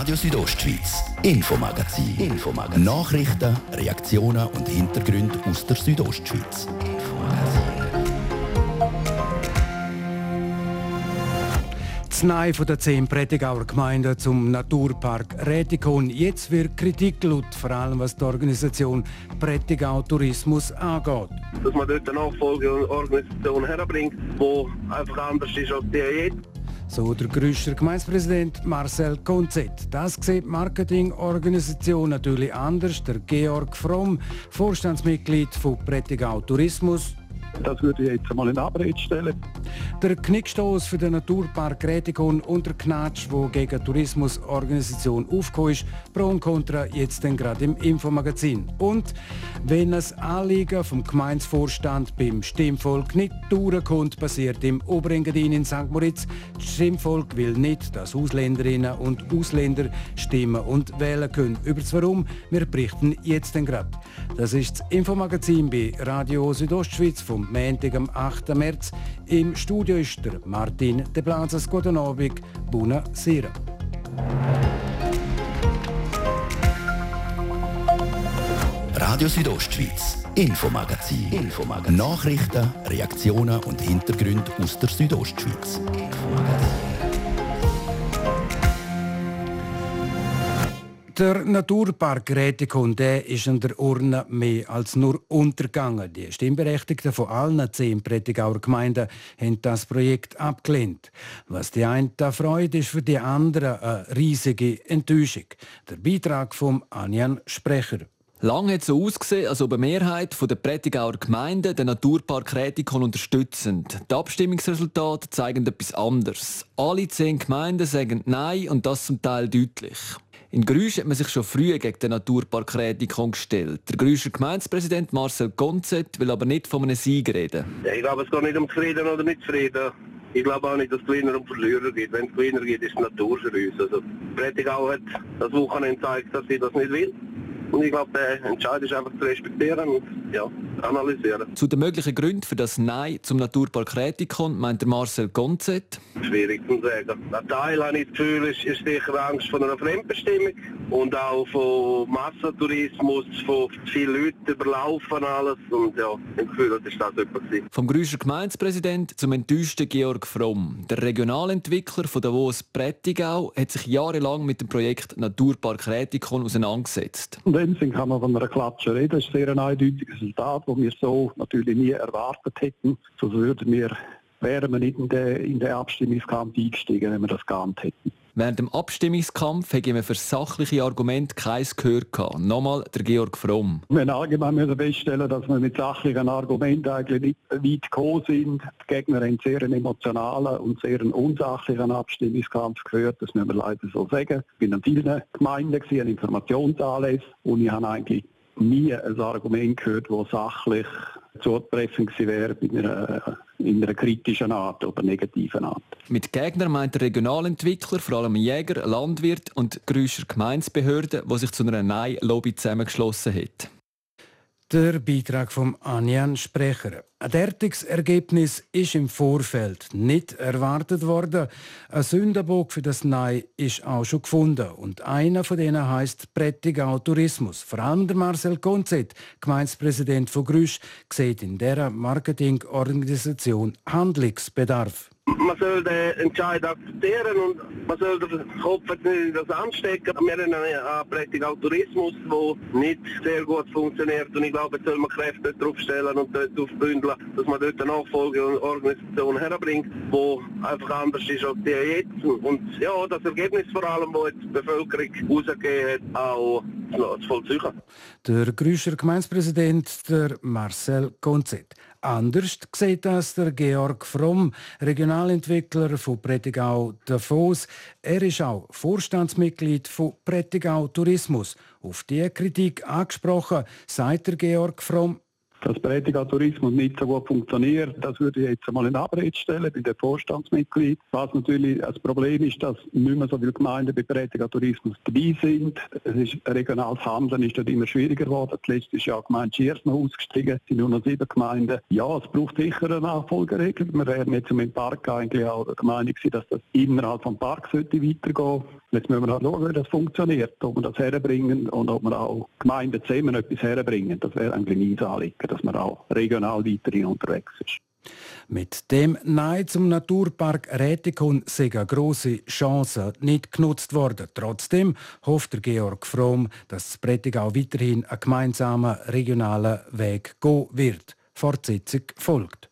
Radio Südostschweiz, Infomagazin. Nachrichten, Reaktionen und Hintergründe aus der Südostschweiz. Das Nein von den 10 Prättigauer Gemeinden zum Naturpark Rätikon. Jetzt wird Kritik laut, vor allem was die Organisation Prättigau Tourismus angeht. Dass man dort eine Nachfolgeorganisation herbringt, die einfach anders ist als die jetzt. So der Grüscher Gemeindepräsident Marcel Konzett. Das sieht die Marketingorganisation natürlich anders. Der Georg Fromm, Vorstandsmitglied von Prättigau Tourismus. Das würde ich jetzt mal in Abrede stellen. Der Knickstoss für den Naturpark Rätikon und der Knatsch, der gegen die Tourismusorganisation aufgekommen ist, pro und contra jetzt denn gerade im Infomagazin. Und wenn es Anliegen vom Gemeindevorstand beim Stimmvolk nicht durchkommt, passiert im Oberengadin in St. Moritz. Das Stimmvolk will nicht, dass Ausländerinnen und Ausländer stimmen und wählen können. Über das Warum, wir berichten jetzt denn gerade. Das ist das Infomagazin bei Radio Südostschweiz vom Montag, am 8. März. Im Studio ist der Martin de Plazes. Guten Abend, buona sera. Radio Südostschweiz, Infomagazin. Nachrichten, Reaktionen und Hintergründe aus der Südostschweiz. Der Naturpark Rätikon ist an der Urne mehr als nur untergegangen. Die Stimmberechtigten von allen 10 Prättigauer Gemeinden haben das Projekt abgelehnt. Was die einen freut, ist für die anderen eine riesige Enttäuschung. Der Beitrag von Anjan Sprecher. Lange hat es so ausgesehen, als ob eine Mehrheit der Prättigauer Gemeinden den Naturpark Rätikon unterstützen. Die Abstimmungsresultate zeigen etwas anderes. Alle 10 Gemeinden sagen Nein, und das zum Teil deutlich. In Grüsch hat man sich schon früh gegen den Naturpark Rätikon gestellt. Der Grüscher Gemeindepräsident Marcel Konzett will aber nicht von einem Sieg reden. Ich glaube, es geht nicht um Frieden oder nicht Frieden. Ich glaube auch nicht, dass es Gewinner und Verlierer gibt. Wenn es Gewinner gibt, ist es Natur für uns. Also, Prättigau hat das Wochenende gezeigt, dass sie das nicht will. Und ich glaube, der Entscheid ist einfach zu respektieren und ja, analysieren. Zu den möglichen Gründen für das Nein zum Naturpark Rätikon meint Marcel Konzett. Schwierig zu sagen. Ein Teil, habe ich das Gefühl, ist sicher Angst vor einer Fremdbestimmung und auch von Massentourismus, von vielen Leuten überlaufen alles. Und ja, ich Gefühl, das ist das etwas. Vom Grüscher Gemeindepräsident zum enttäuschten Georg Fromm. Der Regionalentwickler von Davos Prättigau hat sich jahrelang mit dem Projekt Naturpark Rätikon auseinandergesetzt. In dem Sinn kann man von einer Klatsche reden. Das ist ein sehr eindeutiges Resultat, das wir so natürlich nie erwartet hätten. Sonst wären wir nicht in den Abstimmungskampf eingestiegen, wenn wir das geahnt hätten. Während dem Abstimmungskampf hätte man für sachliche Argumente kein Gehör gehabt. Nochmal der Georg Fromm. Wir müssen allgemein feststellen, dass wir mit sachlichen Argumenten eigentlich nicht weit gekommen sind. Die Gegner haben sehr einen emotionalen und sehr einen unsachlichen Abstimmungskampf geführt. Das müssen wir leider so sagen. Ich bin an vielen Gemeinden, an Informationsanlässen, und ich habe eigentlich nie ein Argument gehört, das sachlich zutreffend wäre in einer kritischen Art oder negativen Art. Mit Gegnern meint der Regionalentwickler vor allem Jäger, Landwirt und Grüscher Gemeindebehörden, die sich zu einer Nein-Lobby zusammengeschlossen hat. Der Beitrag von Anjan Sprecher. Ein derartiges Ergebnis ist im Vorfeld nicht erwartet worden. Ein Sündenbock für das Nein ist auch schon gefunden. Und einer von denen heisst Prättigau Tourismus. Vor allem Marcel Konzett, Gemeindepräsident von Grüsch, sieht in dieser Marketingorganisation Handlungsbedarf. Man soll den Entscheid akzeptieren und man soll den Kopf nicht in das anstecken. Wir haben einen Prättigau Tourismus, der nicht sehr gut funktioniert. Und ich glaube, jetzt soll man Kräfte draufstellen und dort aufbündeln, dass man dort eine Nachfolgeorganisation herbringt, die einfach anders ist als die jetzt. Und ja, das Ergebnis vor allem, das jetzt die Bevölkerung rausgegeben hat, auch zu vollziehen. Der Grüscher Gemeindepräsident, der Marcel Konzett. Anders sieht das der Georg Fromm, Regionalentwickler von Prättigau Davos. Er ist auch Vorstandsmitglied von Prättigau Tourismus. Auf diese Kritik angesprochen, sagt der Georg Fromm. Dass Prättigau Tourismus nicht so gut funktioniert, das würde ich jetzt einmal in Abrede stellen bei den Vorstandsmitgliedern. Was natürlich das Problem ist, dass nicht mehr so viele Gemeinden bei Prättigau Tourismus dabei sind. Regionales Handeln ist dort immer schwieriger geworden. Letztes Jahr die Gemeinde Zizers noch ausgestiegen, es sind nur noch 7 Gemeinden. Ja, es braucht sicher eine Nachfolgeregelung. Wir wären jetzt um den Park eigentlich auch der Meinung, dass das innerhalb des Parks weitergehen sollte. Jetzt müssen wir halt schauen, wie das funktioniert, ob wir das herbringen und ob wir auch Gemeinden zusammen etwas herbringen. Das wäre eigentlich ein Anliegen, dass man auch regional weiterhin unterwegs ist. Mit dem Nein zum Naturpark Rätikon sind grosse Chancen nicht genutzt worden. Trotzdem hofft der Georg Fromm, dass das Prättigau weiterhin einen gemeinsamen regionalen Weg gehen wird. Fortsetzung folgt.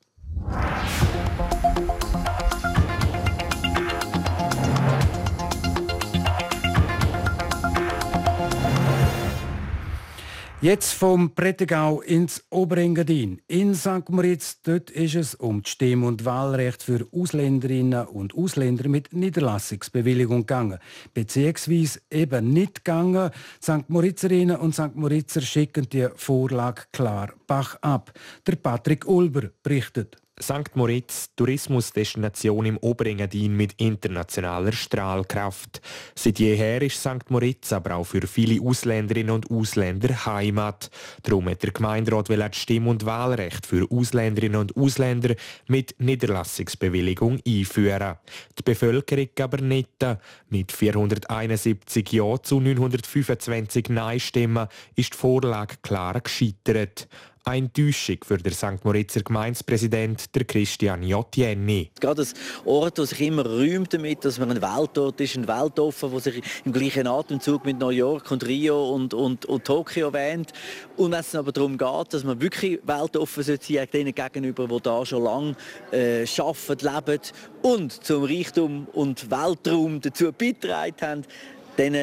Jetzt vom Prättigau ins Oberengadin. In St. Moritz, dort ist es um das Stimm- und Wahlrecht für Ausländerinnen und Ausländer mit Niederlassungsbewilligung gegangen. Beziehungsweise eben nicht gegangen. St. Moritzerinnen und St. Moritzer schicken die Vorlage klar Bach ab. Der Patrick Ulber berichtet. St. Moritz, Tourismusdestination im Oberengadin mit internationaler Strahlkraft. Seit jeher ist St. Moritz aber auch für viele Ausländerinnen und Ausländer Heimat. Darum hat der Gemeinderat das Stimm- und Wahlrecht für Ausländerinnen und Ausländer mit Niederlassungsbewilligung einführen. Die Bevölkerung aber nicht. Mit 471 Ja zu 925 Nein-Stimmen ist die Vorlage klar gescheitert. Eine Enttäuschung für den St. Moritzer Gemeindepräsident, der Christian Jotienny. Gerade ein Ort, der sich immer rühmt damit, dass man ein Weltort ist, ein Weltoffen, der sich im gleichen Atemzug mit New York und Rio und Tokio erwähnt. Und wenn es aber darum geht, dass man wirklich weltoffen sein sollte, denen gegenüber, die da schon lange arbeiten, leben und zum Reichtum und Weltraum dazu beigetragen haben, dann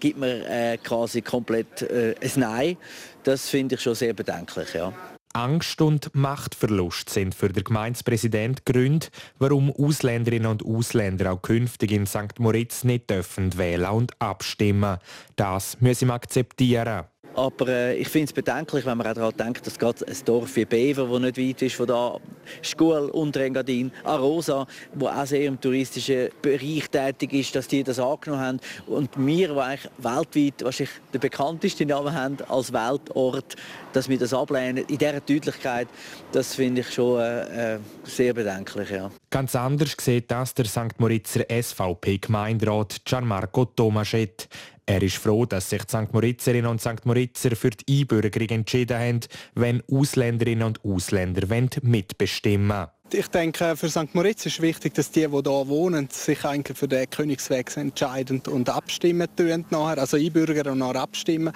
gibt man quasi komplett ein Nein. Das finde ich schon sehr bedenklich, ja. Angst und Machtverlust sind für den Gemeindepräsidenten Gründe, warum Ausländerinnen und Ausländer auch künftig in St. Moritz nicht dürfen wählen und abstimmen. Das müssen wir akzeptieren. Aber ich finde es bedenklich, wenn man auch daran denkt, dass gerade ein Dorf wie Bever, das nicht weit ist von da, Scuol, Unterengadin, Arosa, wo auch sehr im touristischen Bereich tätig ist, dass die das angenommen haben. Und wir, die eigentlich weltweit wahrscheinlich den bekanntesten Namen haben als Weltort, dass wir das ablehnen, in dieser Deutlichkeit, das finde ich schon sehr bedenklich. Ja. Ganz anders sieht das der St. Moritzer SVP-Gemeinderat Gian Marco Tomaschett. Er ist froh, dass sich die St. Moritzerinnen und St. Moritzer für die Einbürgerung entschieden haben, wenn Ausländerinnen und Ausländer mitbestimmen wollen. Ich denke, für St. Moritz ist wichtig, dass die, die hier wohnen, sich eigentlich für den Königsweg entscheiden und abstimmen tun nachher, also einbürgern und nachher abstimmen.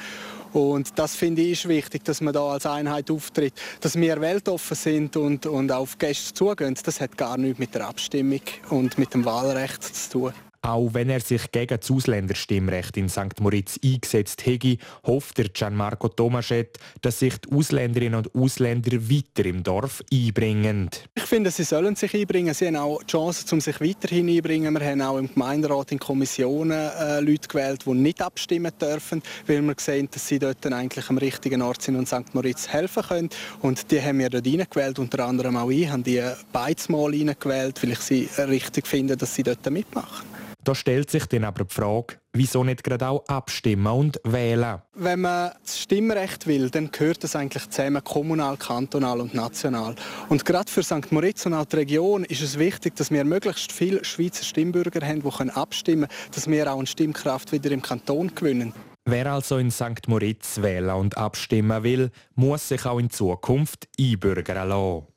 Und das finde ich ist wichtig, dass man da als Einheit auftritt, dass wir weltoffen sind und auf Gäste zugehen. Das hat gar nichts mit der Abstimmung und mit dem Wahlrecht zu tun. Auch wenn er sich gegen das Ausländerstimmrecht in St. Moritz eingesetzt hätte, hofft der Gian Marco Tomaschett, dass sich die Ausländerinnen und Ausländer weiter im Dorf einbringen. Ich finde, sie sollen sich einbringen. Sie haben auch die Chance, um sich weiterhin einzubringen. Wir haben auch im Gemeinderat, in Kommissionen Leute gewählt, die nicht abstimmen dürfen, weil wir sehen, dass sie dort eigentlich am richtigen Ort sind und St. Moritz helfen können. Und die haben wir dort reingewählt, unter anderem auch ich, haben die beides mal reingewählt, weil ich sie richtig finde, dass sie dort mitmachen. Da stellt sich dann aber die Frage, wieso nicht gerade auch abstimmen und wählen? Wenn man das Stimmrecht will, dann gehört das eigentlich zusammen, kommunal, kantonal und national. Und gerade für St. Moritz und auch die Region ist es wichtig, dass wir möglichst viele Schweizer Stimmbürger haben, die abstimmen können, dass wir auch eine Stimmkraft wieder im Kanton gewinnen. Wer also in St. Moritz wählen und abstimmen will, muss sich auch in Zukunft einbürgern lassen.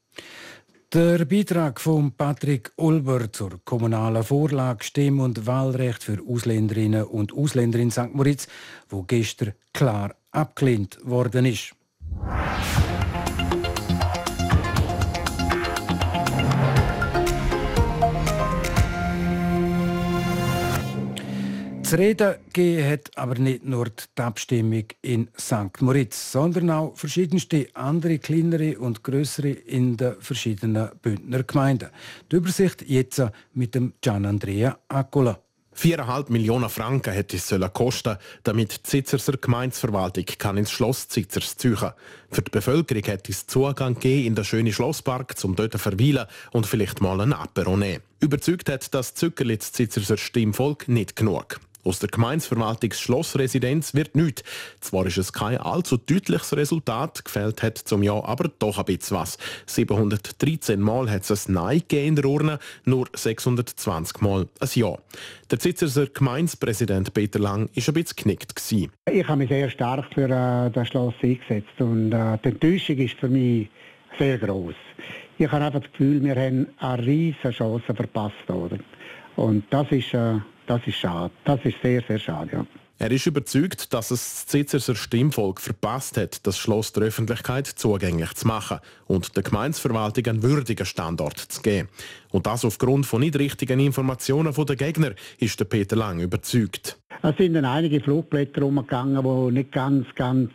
Der Beitrag von Patrick Ulber zur kommunalen Vorlage Stimm- und Wahlrecht für Ausländerinnen und Ausländer in St. Moritz, wo gestern klar abgelehnt worden ist. Zu reden gegeben hat aber nicht nur die Abstimmung in St. Moritz, sondern auch verschiedenste andere kleinere und grössere in den verschiedenen Bündner Gemeinden. Die Übersicht jetzt mit dem Gian-Andrea Accola. 4,5 Millionen Franken hätte es kosten sollen, damit die Zizerser Gemeindeverwaltung kann ins Schloss Zizers züchen. Für die Bevölkerung hätte es Zugang gegeben in den schönen Schlosspark, zum dort verweilen und vielleicht mal ein Apero nehmen. Überzeugt hat das Zückerlitz Zizerser Stimmvolk nicht genug. Aus der Gemeindeverwaltungsschlossresidenz wird nichts. Zwar ist es kein allzu deutliches Resultat, gefehlt hat zum Ja aber doch ein bisschen was. 713 Mal hat es ein Nein gegeben in der Urne, nur 620 Mal ein Ja. Der Zizerer Gemeindepräsident Peter Lang war ein bisschen geknickt. Ich habe mich sehr stark für das Schloss eingesetzt und die Enttäuschung ist für mich sehr gross. Ich habe einfach das Gefühl, wir haben eine riesige Chance verpasst, oder? Und das ist schade. Das ist sehr, sehr schade, ja. Er ist überzeugt, dass es das Zizerer Stimmvolk verpasst hat, das Schloss der Öffentlichkeit zugänglich zu machen und der Gemeindeverwaltung einen würdigen Standort zu geben. Und das aufgrund von nicht richtigen Informationen der Gegner, ist der Peter Lang überzeugt. Es sind dann einige Flugblätter rumgegangen, die nicht ganz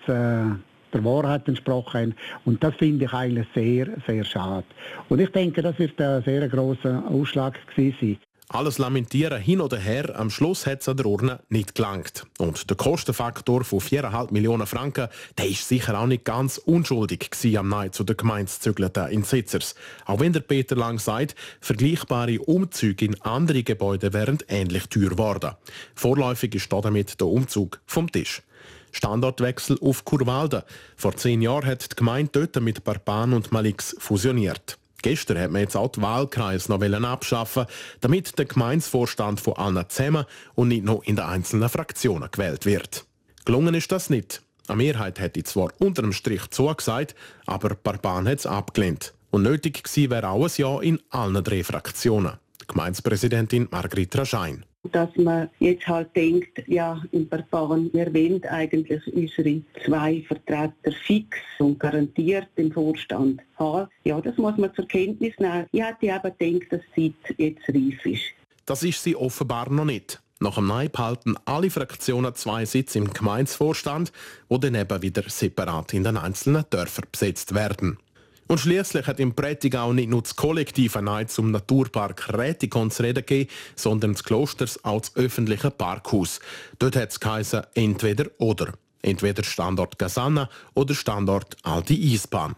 der Wahrheit entsprochen haben. Und das finde ich eigentlich sehr, sehr schade. Und ich denke, das wird ein sehr grosser Ausschlag gewesen sein. Alles Lamentieren hin oder her, am Schluss hat es an der Urne nicht gelangt. Und der Kostenfaktor von 4,5 Millionen Franken, der war sicher auch nicht ganz unschuldig am Nein zu den Gemeindezügelten in Zizers. Auch wenn der Peter Lang sagt, vergleichbare Umzüge in andere Gebäude wären ähnlich teuer geworden. Vorläufig ist damit der Umzug vom Tisch. Standortwechsel auf Churwalden. Vor 10 Jahren hat die Gemeinde dort mit Parpan und Malix fusioniert. Gestern hat man jetzt auch die Wahlkreise noch abschaffen, damit der Gemeindevorstand von allen zusammen und nicht nur in den einzelnen Fraktionen gewählt wird. Gelungen ist das nicht. Eine Mehrheit hätte zwar unter dem Strich zugesagt, aber Parpan hat es abgelehnt. Und nötig gewesen wäre auch ein Ja in allen 3 Fraktionen. Die Gemeindepräsidentin Margrethe Raschein. Dass man jetzt halt denkt, ja, im Parpan, wir wollen eigentlich unsere 2 Vertreter fix und garantiert im Vorstand haben. Ja, das muss man zur Kenntnis nehmen. Ich hätte aber gedacht, dass die Zeit jetzt reif ist. Das ist sie offenbar noch nicht. Nach dem Nein behalten alle Fraktionen 2 Sitze im Gemeindevorstand, die dann eben wieder separat in den einzelnen Dörfern besetzt werden. Und schliesslich hat im Prättigau nicht nur das kollektive Nein zum Naturpark Rätikon zu reden gegeben, sondern das Klosters auch das öffentliche Parkhaus. Dort hat es geheißen «Entweder oder». Entweder Standort Gazana oder Standort Alte Eisbahn.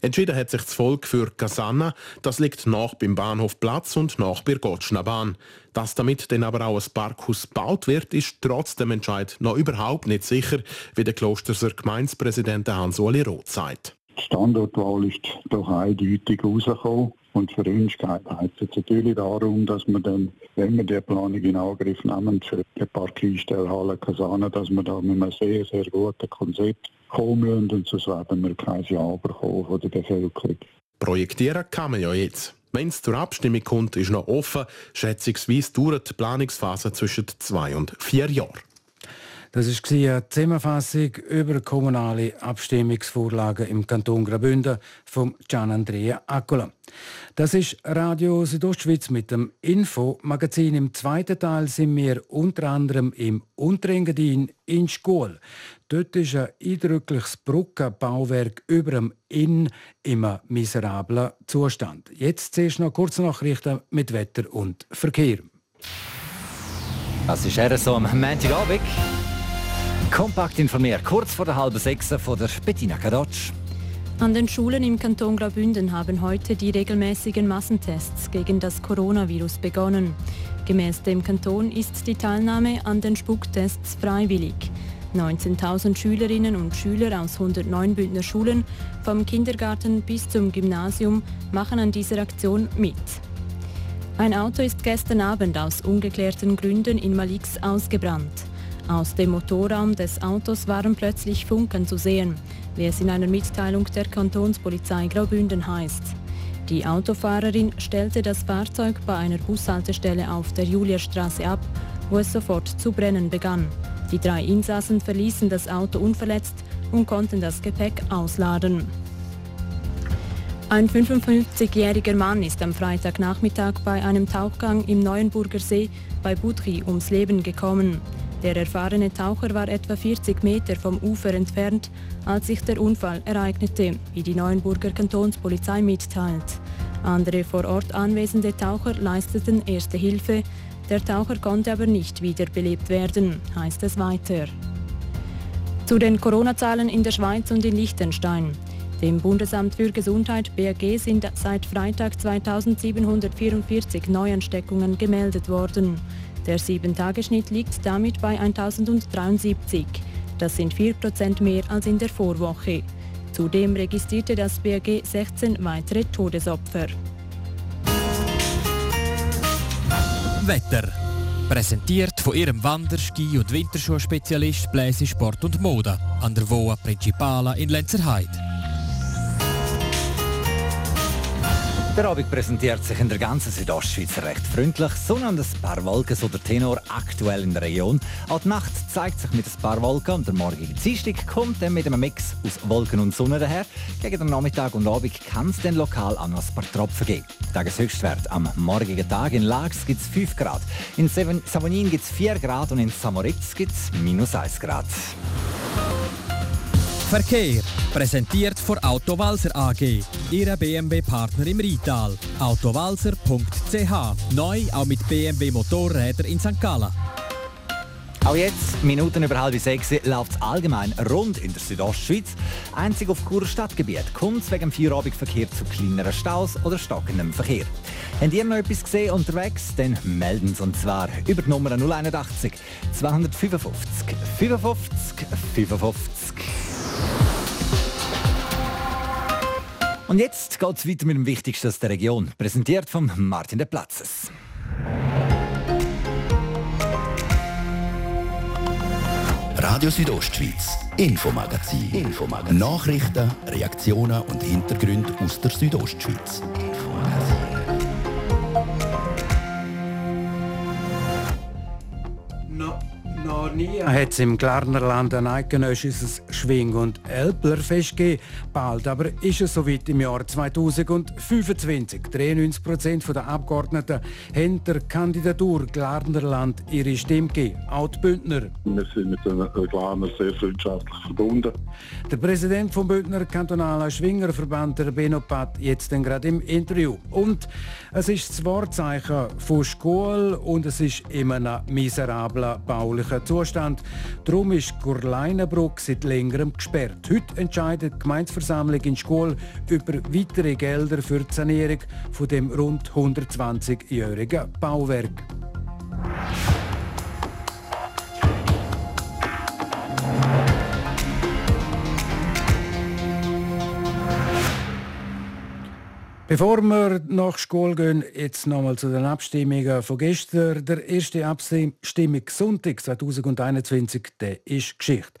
Entschieden hat sich das Volk für Gazana, das liegt nach beim Bahnhofplatz und nach bei der Gotschnabahn. Dass damit dann aber auch ein Parkhaus gebaut wird, ist trotz dem Entscheid noch überhaupt nicht sicher, wie der Klosterser Gemeindepräsident Hans-Uli Roth sagt. Die Standortwahl ist doch eindeutig rausgekommen und für uns heißt es natürlich darum, dass wir dann, wenn wir die Planung in Angriff nehmen für die Parkeinstellhalle Gazana, dass wir da mit einem sehr, sehr guten Konzept kommen und sonst werden wir kein Ja bekommen von der Bevölkerung. Projektieren kann man ja jetzt. Wenn es zur Abstimmung kommt, ist noch offen. Schätzungsweise dauert die Planungsphase zwischen 2 und 4 Jahren. Das war eine Zusammenfassung über kommunale Abstimmungsvorlagen im Kanton Graubünden von Gian-Andrea Accola. Das ist Radio Südostschweiz mit dem Info-Magazin. Im zweiten Teil sind wir unter anderem im Unterengadin in Scuol. Dort ist ein eindrückliches Brückenbauwerk über dem Inn in einem miserablen Zustand. Jetzt zuerst noch kurze Nachrichten mit Wetter und Verkehr. Das ist eher so am Montagabend. Kompakt informiert, kurz vor der 5:30 von der Bettina Kadocz. An den Schulen im Kanton Graubünden haben heute die regelmäßigen Massentests gegen das Coronavirus begonnen. Gemäß dem Kanton ist die Teilnahme an den Spucktests freiwillig. 19.000 Schülerinnen und Schüler aus 109 Bündner Schulen, vom Kindergarten bis zum Gymnasium, machen an dieser Aktion mit. Ein Auto ist gestern Abend aus ungeklärten Gründen in Malix ausgebrannt. Aus dem Motorraum des Autos waren plötzlich Funken zu sehen, wie es in einer Mitteilung der Kantonspolizei Graubünden heißt. Die Autofahrerin stellte das Fahrzeug bei einer Bushaltestelle auf der Julierstraße ab, wo es sofort zu brennen begann. Die 3 Insassen verließen das Auto unverletzt und konnten das Gepäck ausladen. Ein 55-jähriger Mann ist am Freitagnachmittag bei einem Tauchgang im Neuenburger See bei Budri ums Leben gekommen. Der erfahrene Taucher war etwa 40 Meter vom Ufer entfernt, als sich der Unfall ereignete, wie die Neuenburger Kantonspolizei mitteilt. Andere vor Ort anwesende Taucher leisteten Erste Hilfe, der Taucher konnte aber nicht wiederbelebt werden, heißt es weiter. Zu den Corona-Zahlen in der Schweiz und in Liechtenstein. Dem Bundesamt für Gesundheit (BAG) sind seit Freitag 2744 Neuansteckungen gemeldet worden. Der 7-Tage-Schnitt liegt damit bei 1073. Das sind 4% mehr als in der Vorwoche. Zudem registrierte das BAG 16 weitere Todesopfer. Wetter. Präsentiert von ihrem Wanderski- und Winterschuh-Spezialist Bläse Sport und Mode an der Voa Principala in Lenzerheide. Der Abend präsentiert sich in der ganzen Südostschweiz recht freundlich. Sonne und ein paar Wolken, so der Tenor aktuell in der Region. Auch die Nacht zeigt sich mit ein paar Wolken und der morgige Dienstag kommt dann mit einem Mix aus Wolken und Sonne daher. Gegen den Nachmittag und Abend kann es dann lokal an ein paar Tropfen geben. Tageshöchstwert am morgigen Tag in Lax gibt es 5 Grad, in Savonin gibt es 4 Grad und in Samoritz gibt es -1 Grad. Verkehr, präsentiert von Autowalser AG, Ihrer BMW-Partner im Rheintal. Autowalser.ch, neu auch mit BMW Motorrädern in St. Gallen. Auch jetzt, Minuten über 5:30, läuft es allgemein rund in der Südostschweiz. Einzig auf Chur Stadtgebiet kommt es wegen dem Feierabendverkehr zu kleineren Staus oder stockendem Verkehr. Habt ihr noch etwas gesehen unterwegs? Dann melden Sie uns zwar über die Nummer 081 255 55 55. Und jetzt geht es weiter mit dem Wichtigsten aus der Region, präsentiert von Martin de Plazes. Radio Südostschweiz, Infomagazin. Infomagazin. Nachrichten, Reaktionen und Hintergründe aus der Südostschweiz. Noch nie hat es im Glarnerland ein eidgenössisches Schwing- und Älplerfest gegeben. Bald aber ist es soweit im Jahr 2025. 93% der Abgeordneten haben der Kandidatur Glarnerland ihre Stimme gegeben. Auch die Bündner. Wir sind mit den Glarner sehr freundschaftlich verbunden. Der Präsident des Bündner Kantonalen Schwingerverband, der Benno Pat, jetzt gerade im Interview. Und es ist das Wahrzeichen von Scuol und es ist immer noch miserabler baulicher Zustand. Darum ist die Gurlaina-Brücke seit längerem gesperrt. Heute entscheidet die Gemeindeversammlung in Scuol über weitere Gelder für die Sanierung von dem rund 120-jährigen Bauwerk. Bevor wir nach Scuol gehen, jetzt nochmal zu den Abstimmungen von gestern. Der erste Abstimmungssonntag 2021, der ist Geschichte.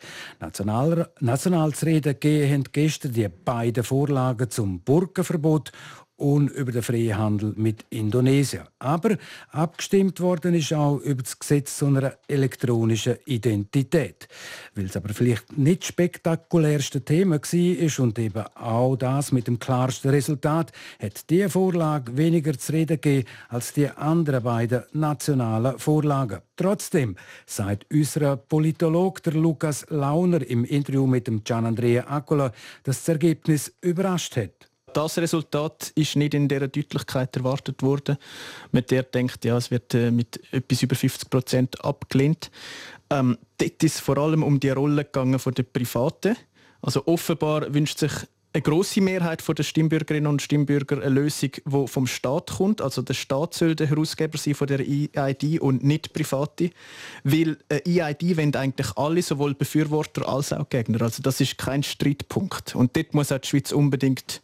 Nationalsreden gegeben haben gestern die beiden Vorlagen zum Burkenverbot und über den Freihandel mit Indonesien. Aber abgestimmt worden ist auch über das Gesetz zu einer elektronischen Identität. Weil es aber vielleicht nicht das spektakulärste Thema war und eben auch das mit dem klarsten Resultat, hat diese Vorlage weniger zu reden gegeben als die anderen beiden nationalen Vorlagen. Trotzdem, sagt unser Politologe der Lukas Launer im Interview mit dem Gian-Andrea Accola, dass das Ergebnis überrascht hat. Das Resultat ist nicht in dieser Deutlichkeit erwartet worden. Man denkt, ja, es wird mit etwas über 50% abgelehnt. Dort ist es vor allem um die Rolle gegangen von den Privaten. Also offenbar wünscht sich eine grosse Mehrheit der Stimmbürgerinnen und Stimmbürger eine Lösung, die vom Staat kommt. Also der Staat soll der Herausgeber sein von der EID und nicht Private. Weil eine EID wollen eigentlich alle, sowohl Befürworter als auch Gegner. Also das ist kein Streitpunkt. Und dort muss auch die Schweiz unbedingt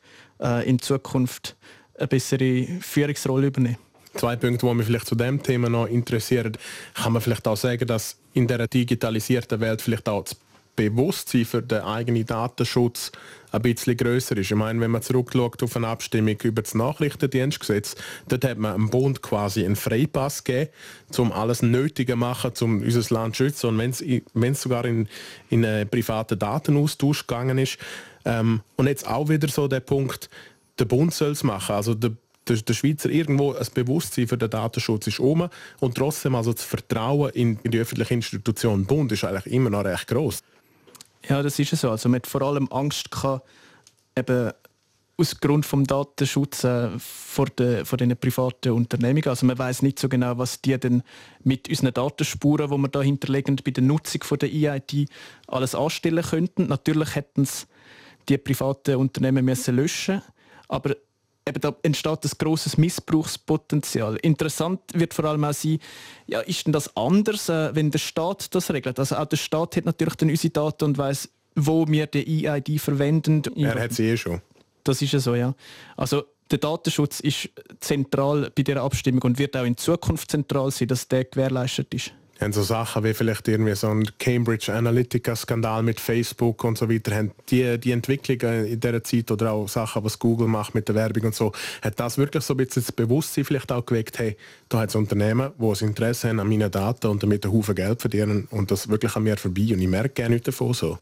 in Zukunft eine bessere Führungsrolle übernehmen. Zwei Punkte, die mich vielleicht zu diesem Thema noch interessieren. Kann man vielleicht auch sagen, dass in dieser digitalisierten Welt vielleicht auch das Bewusstsein für den eigenen Datenschutz ein bisschen grösser ist? Ich meine, wenn man zurückschaut auf eine Abstimmung über das Nachrichtendienstgesetz, dort hat man dem Bund quasi einen Freipass gegeben, um alles Nötige zu machen, um unser Land zu schützen. Und wenn es sogar in einen privaten Datenaustausch gegangen ist. Und jetzt auch wieder so der Punkt, der Bund soll es machen. Also der Schweizer irgendwo ein Bewusstsein für den Datenschutz ist oben. Und trotzdem also das Vertrauen in die öffentliche Institution Bund ist eigentlich immer noch recht gross. Ja, das ist so. Also man hat vor allem Angst gehabt, eben aus Grund vom Datenschutz vor den privaten Unternehmen. Also man weiß nicht so genau, was die denn mit unseren Datenspuren, die wir da hinterlegend bei der Nutzung von der EID alles anstellen könnten. Natürlich hätten es die privaten Unternehmen müssen löschen, aber eben da entsteht ein grosses Missbrauchspotenzial. Interessant wird vor allem auch sein, ja, ist denn das anders, wenn der Staat das regelt? Also auch der Staat hat natürlich dann unsere Daten und weiss, wo wir die EID verwenden. Er hat sie schon. Das ist ja so, ja. Also der Datenschutz ist zentral bei dieser Abstimmung und wird auch in Zukunft zentral sein, dass der gewährleistet ist. Haben so Sachen wie vielleicht irgendwie so ein Cambridge Analytica-Skandal mit Facebook und so weiter, haben die Entwicklungen in dieser Zeit oder auch Sachen, was Google macht mit der Werbung und so, hat das wirklich so ein bisschen das Bewusstsein vielleicht auch geweckt, hey, da hat es Unternehmen, die ein Interesse haben an meinen Daten und damit einen Haufen Geld verdienen und das wirklich an mir vorbei und ich merke gerne nichts davon so.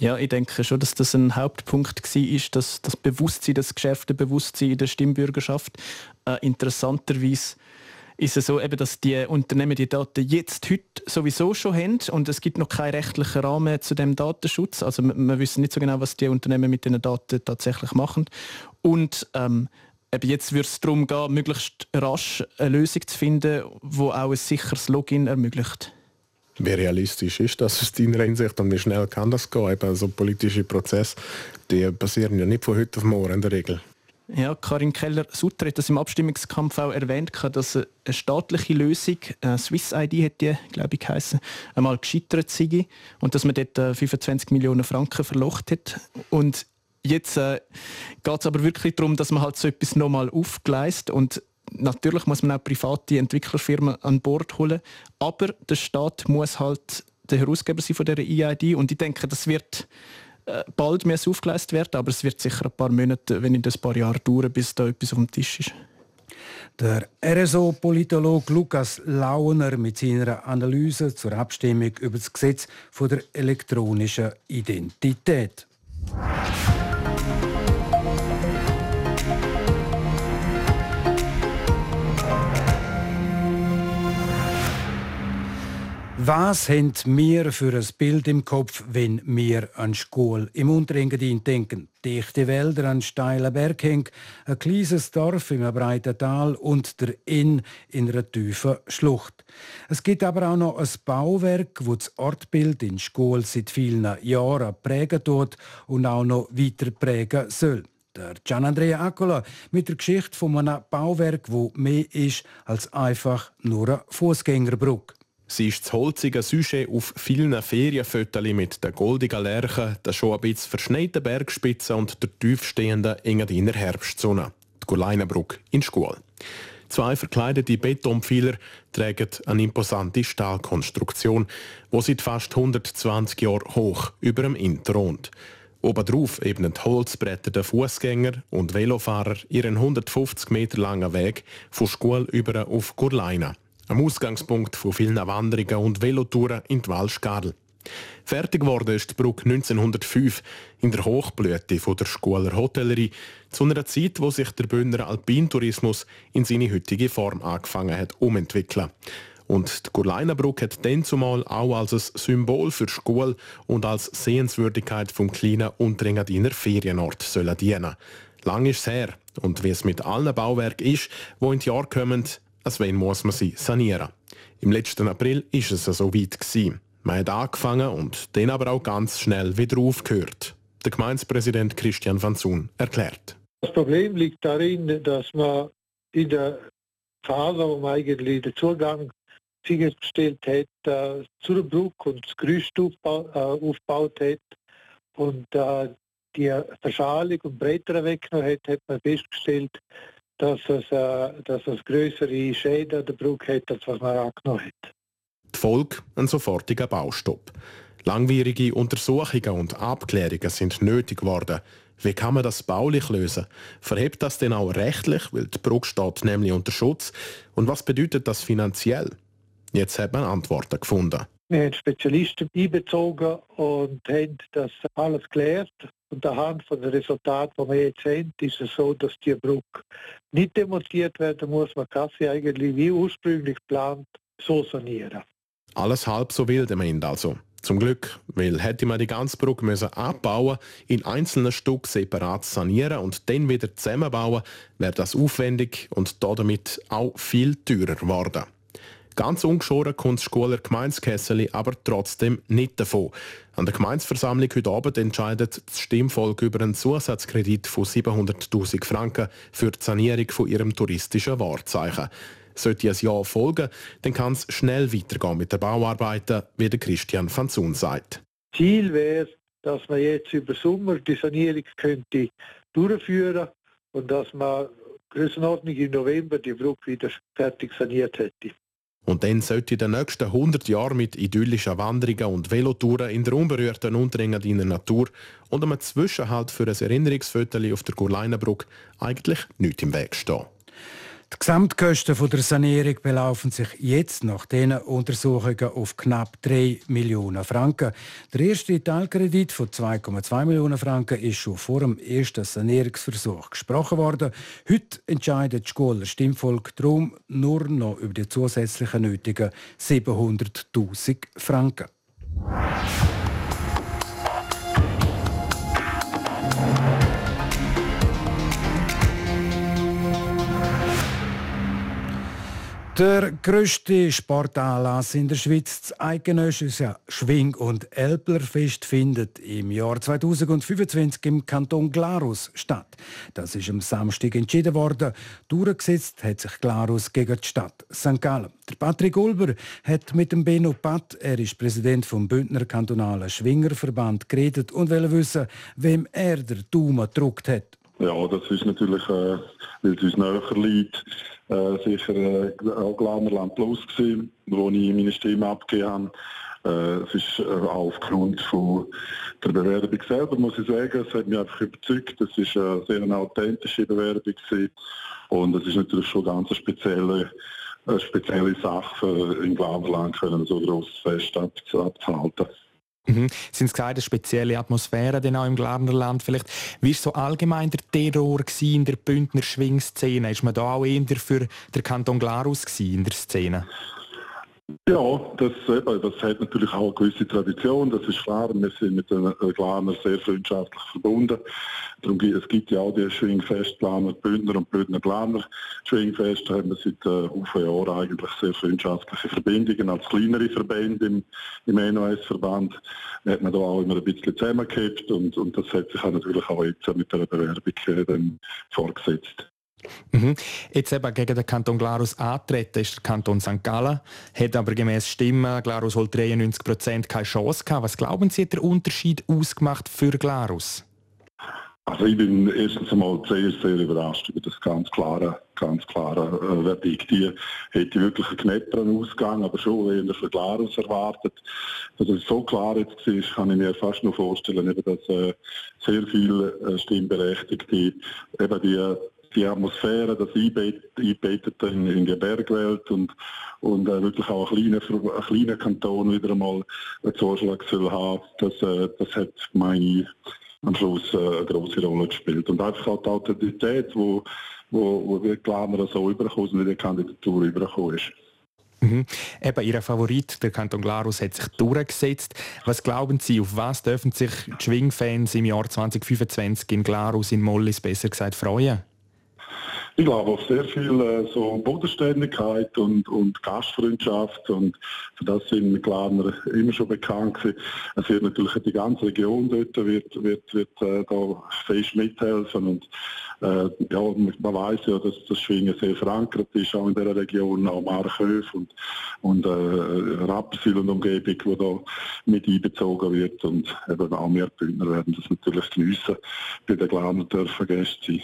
Ja, ich denke schon, dass das ein Hauptpunkt war, dass das Bewusstsein, das Geschäftebewusstsein in der Stimmbürgerschaft interessanterweise ist es so, eben, dass die Unternehmen die Daten jetzt heute sowieso schon haben und es gibt noch keinen rechtlichen Rahmen zu dem Datenschutz. Also wir wissen nicht so genau, was die Unternehmen mit diesen Daten tatsächlich machen. Und eben jetzt würde es darum gehen, möglichst rasch eine Lösung zu finden, die auch ein sicheres Login ermöglicht. Wie realistisch ist das aus deiner Hinsicht und wie schnell kann das gehen? Eben so politische Prozesse, die passieren ja nicht von heute auf morgen in der Regel. Ja, Karin Keller-Sutter hat das im Abstimmungskampf auch erwähnt, dass eine staatliche Lösung, Swiss ID hat die, glaube ich, heissen, einmal gescheitert sei und dass man dort 25 Millionen Franken verlocht hat. Und jetzt geht es aber wirklich darum, dass man halt so etwas nochmal aufgleist und natürlich muss man auch private Entwicklerfirmen an Bord holen, aber der Staat muss halt der Herausgeber sein von dieser EID und ich denke, das wird bald mehr aufgeleistet werden, aber es wird sicher ein paar Monate, wenn nicht ein paar Jahre dauern, bis da etwas auf dem Tisch ist. Der RSO-Politologe Lukas Launer mit seiner Analyse zur Abstimmung über das Gesetz von der elektronischen Identität. Was haben wir für ein Bild im Kopf, wenn wir an Scuol im Unterengadin denken? Dichte Wälder an steilen Berghängen, ein kleines Dorf in einem breiten Tal und der Inn in einer tiefen Schlucht. Es gibt aber auch noch ein Bauwerk, das das Ortbild in Scuol seit vielen Jahren prägen tut und auch noch weiter prägen soll. Der Gian-Andrea Accola mit der Geschichte von einem Bauwerk, das mehr ist als einfach nur eine Fußgängerbrücke. Sie ist das holzige Sujet auf vielen Ferienfotos mit den goldigen Lärchen, der schon ein bisschen verschneiten Bergspitze und der tiefstehenden Engadiner Herbstsonne, die Gurlaina-Brücke in Scuol. Zwei verkleidete Betonpfeiler tragen eine imposante Stahlkonstruktion, die seit fast 120 Jahren hoch über dem Inn thront. Obendrauf ebnen die Holzbretter der Fußgänger und Velofahrer ihren 150 Meter langen Weg von Scuol über auf Gurlaina. Am Ausgangspunkt von vielen Wanderungen und Velotouren in die Walschgadel. Fertig geworden ist die Brücke 1905 in der Hochblüte der Scuoler Hotellerie, zu einer Zeit, wo sich der Bündner Alpintourismus in seine heutige Form angefangen hat umentwickeln. Und die Gurlaina-Brücke hat dann zumal auch als ein Symbol für Scuol und als Sehenswürdigkeit vom kleinen Unterengadiner Ferienort sollen dienen. Lang ist es her und wie es mit allen Bauwerken ist, die in die Jahre kommen, als wenn muss man sie sanieren. Im letzten April war es so weit. Man hat angefangen und dann aber auch ganz schnell wieder aufgehört. Der Gemeindepräsident Christian Fanzun erklärt. Das Problem liegt darin, dass man in der Phase, wo man eigentlich den Zugang sichergestellt hat, zur Brücke und das Grüsch aufgebaut hat und die Verschalung und Bretter weggenommen hat, hat man festgestellt, dass es grössere Schäden an der Brücke hat, als was man angenommen hat. Die Folge? Ein sofortiger Baustopp. Langwierige Untersuchungen und Abklärungen sind nötig geworden. Wie kann man das baulich lösen? Verhebt das denn auch rechtlich, weil die Brücke steht nämlich unter Schutz? Und was bedeutet das finanziell? Jetzt hat man Antworten gefunden. Wir haben Spezialisten einbezogen und haben das alles geklärt. Und anhand von den Resultaten, die wir jetzt haben, ist es so, dass die Brücke nicht demontiert werden muss. Man kann sie eigentlich wie ursprünglich geplant so sanieren. Alles halb so wild am Ende also. Zum Glück, weil hätte man die ganze Brücke müssen abbauen, in einzelnen Stück separat sanieren und dann wieder zusammenbauen, wäre das aufwendig und damit auch viel teurer geworden. Ganz ungeschoren kommt das Scuoler Gemeindekässeli aber trotzdem nicht davon. An der Gemeindeversammlung heute Abend entscheidet das Stimmvolk über einen Zusatzkredit von 700'000 Franken für die Sanierung von ihrem touristischen Wahrzeichen. Sollte ein Ja folgen, dann kann es schnell weitergehen mit den Bauarbeiten, wie der Christian Fanzun sagt. Ziel wäre, dass man jetzt über Sommer die Sanierung könnte durchführen und dass man Grössenordnung im November die Brücke wieder fertig saniert hätte. Und dann sollte in den nächsten 100 Jahren mit idyllischen Wanderungen und Velotouren in der unberührten Unterengadiner Natur und einem Zwischenhalt für ein Erinnerungsfoto auf der Gurlaina-Brücke eigentlich nichts im Weg stehen. Die Gesamtkosten der Sanierung belaufen sich jetzt nach diesen Untersuchungen auf knapp 3 Millionen Franken. Der erste Teilkredit von 2,2 Millionen Franken ist schon vor dem ersten Sanierungsversuch gesprochen worden. Heute entscheidet das Scuoler Stimmvolk darum nur noch über die zusätzlichen nötigen 700'000 Franken. Der grösste Sportanlass in der Schweiz, das eidgenössische Schwing- und Älplerfest, findet im Jahr 2025 im Kanton Glarus statt. Das ist am Samstag entschieden worden. Durchgesetzt hat sich Glarus gegen die Stadt St. Gallen. Der Patrick Ulber hat mit dem Benno Pat, er ist Präsident vom Bündner Kantonalen Schwingerverband, geredet und wollte wissen, wem er den Daumen gedrückt hat. Ja, das ist natürlich, weil es uns näher liegt, sicher auch Glanerland Plus gewesen, wo ich meine Stimme abgegeben habe. Es ist aufgrund von der Bewerbung selber, muss ich sagen, es hat mich einfach überzeugt. Es ist eine sehr authentische Bewerbung gewesen. Und es ist natürlich schon ganz eine spezielle Sache, im Glanerland können so ein grosses Fest abzuhalten. Mhm. Sind es keine spezielle Atmosphäre denn auch im Glarnerland vielleicht? Wie war so allgemein der Terror in der Bündner Schwingszene? Ist man da auch eher für den Kanton Glarus in der Szene? Ja, das hat natürlich auch eine gewisse Tradition, das ist klar. Wir sind mit den Glarner sehr freundschaftlich verbunden. Darum gibt es ja auch die Schwingfest Glarner Bündner und Bündner Glarner Schwingfest. Da haben wir seit vielen Jahren eigentlich sehr freundschaftliche Verbindungen. Als kleinere Verbände im NOS-Verband hat man da auch immer ein bisschen zusammengehabt und das hat sich auch natürlich auch jetzt mit der Bewerbung dann fortgesetzt. Mhm. Jetzt eben gegen den Kanton Glarus antreten ist der Kanton St. Gallen, hat aber gemäss Stimmen Glarus holt 93% keine Chance gehabt. Was glauben Sie, hat der Unterschied ausgemacht für Glarus? Also ich bin erstens einmal sehr, sehr überrascht über das ganz klare Verdikt. Die hätte wirklich einen knapperen Ausgang, aber schon eher für Glarus erwartet. Dass es so klar jetzt war, kann ich mir fast nur vorstellen, eben, dass sehr viele Stimmberechtigte eben die Atmosphäre, das einbettet in die Bergwelt und wirklich auch ein kleiner Kanton wieder einmal einen Zuschlag soll haben, das hat meine am Schluss eine grosse Rolle gespielt. Und einfach auch die Authentizität, wo die Glarner so rübergekommen sind, wie die Kandidatur rübergekommen ist. Mhm. Eben, Ihr Favorit, der Kanton Glarus, hat sich durchgesetzt. Was glauben Sie, auf was dürfen sich die Schwingfans im Jahr 2025 in Glarus, in Mollis besser gesagt, freuen? Ich glaube auf sehr viel so Bodenständigkeit und Gastfreundschaft und für das sind Glarner immer schon bekannt gewesen. Es wird natürlich die ganze Region dort wird da fest mithelfen und ja, man weiß ja, dass das Schwingen sehr verankert ist, auch in dieser Region, auch Markhöf und Rapperswil und Umgebung, wo da mit einbezogen wird und eben auch mehr Bündner werden das natürlich geniessen. Bei den Glarner dürfen Gäste sein.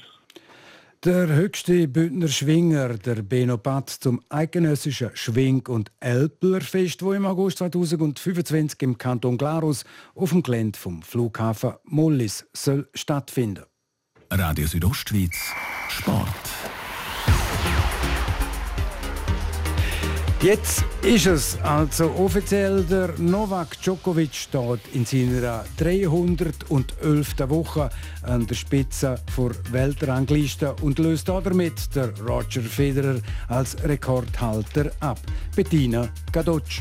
Der höchste Bündner Schwinger, der Benno Pat, zum eidgenössischen Schwing- und Älplerfest, das im August 2025 im Kanton Glarus auf dem Gelände vom Flughafen Mollis soll stattfinden. Radio Südostschweiz, Sport. Jetzt ist es also offiziell, der Novak Djokovic steht in seiner 311. Woche an der Spitze der Weltrangliste und löst damit der Roger Federer als Rekordhalter ab. Bettina Kadocz.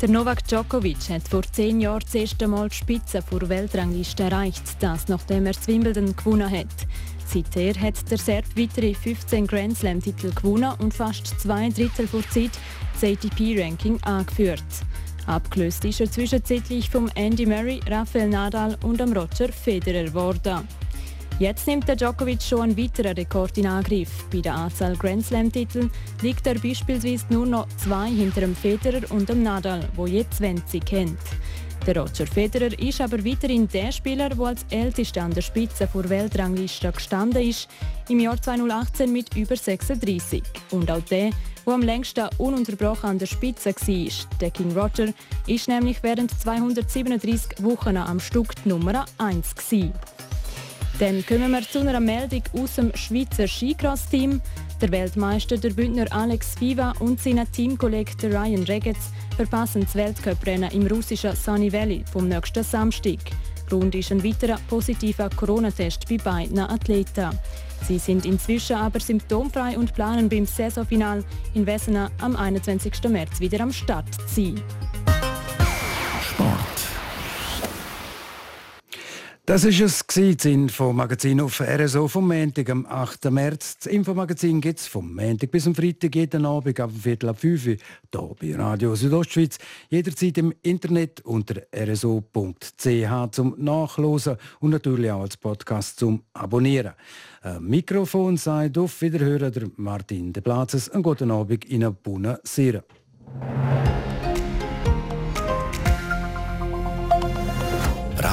Der Novak Djokovic hat vor 10 Jahren das erste Mal die Spitze der Weltrangliste erreicht, das nachdem er das Wimbledon gewonnen hat. Seither hat der Serb weitere 15 Grand Slam-Titel gewonnen und fast 2/3 vor Zeit das ATP-Ranking angeführt. Abgelöst ist er zwischenzeitlich vom Andy Murray, Rafael Nadal und dem Roger Federer geworden. Jetzt nimmt der Djokovic schon einen weiteren Rekord in Angriff. Bei der Anzahl Grand Slam-Titeln liegt er beispielsweise nur noch 2 hinter dem Federer und dem Nadal, wo je 20 kennt. Der Roger Federer ist aber weiterhin der Spieler, der als ältester an der Spitze der Weltrangliste gestanden ist, im Jahr 2018 mit über 36. Und auch der, der am längsten ununterbrochen an der Spitze war, der King Roger, ist nämlich während 237 Wochen am Stück die Nummer 1 gewesen. Dann kommen wir zu einer Meldung aus dem Schweizer Skicross-Team. Der Weltmeister, der Bündner Alex Fiva und sein Teamkollege Ryan Regetz verpassen das Weltcuprennen im russischen Sunny Valley vom nächsten Samstag. Grund ist ein weiterer positiver Corona-Test bei beiden Athleten. Sie sind inzwischen aber symptomfrei und planen beim Saisonfinal in Wesena am 21. März wieder am Start zu sein. Das war es, das Infomagazin auf RSO vom Montag, am 8. März. Das Infomagazin gibt es vom Montag bis am Freitag jeden Abend ab 4:15 hier bei Radio Südostschweiz. Jederzeit im Internet unter rso.ch zum Nachhören und natürlich auch als Podcast zum Abonnieren. Am Mikrofon sagt auf Wiederhören der Martin de Plazes. Einen guten Abend in Buona Sera.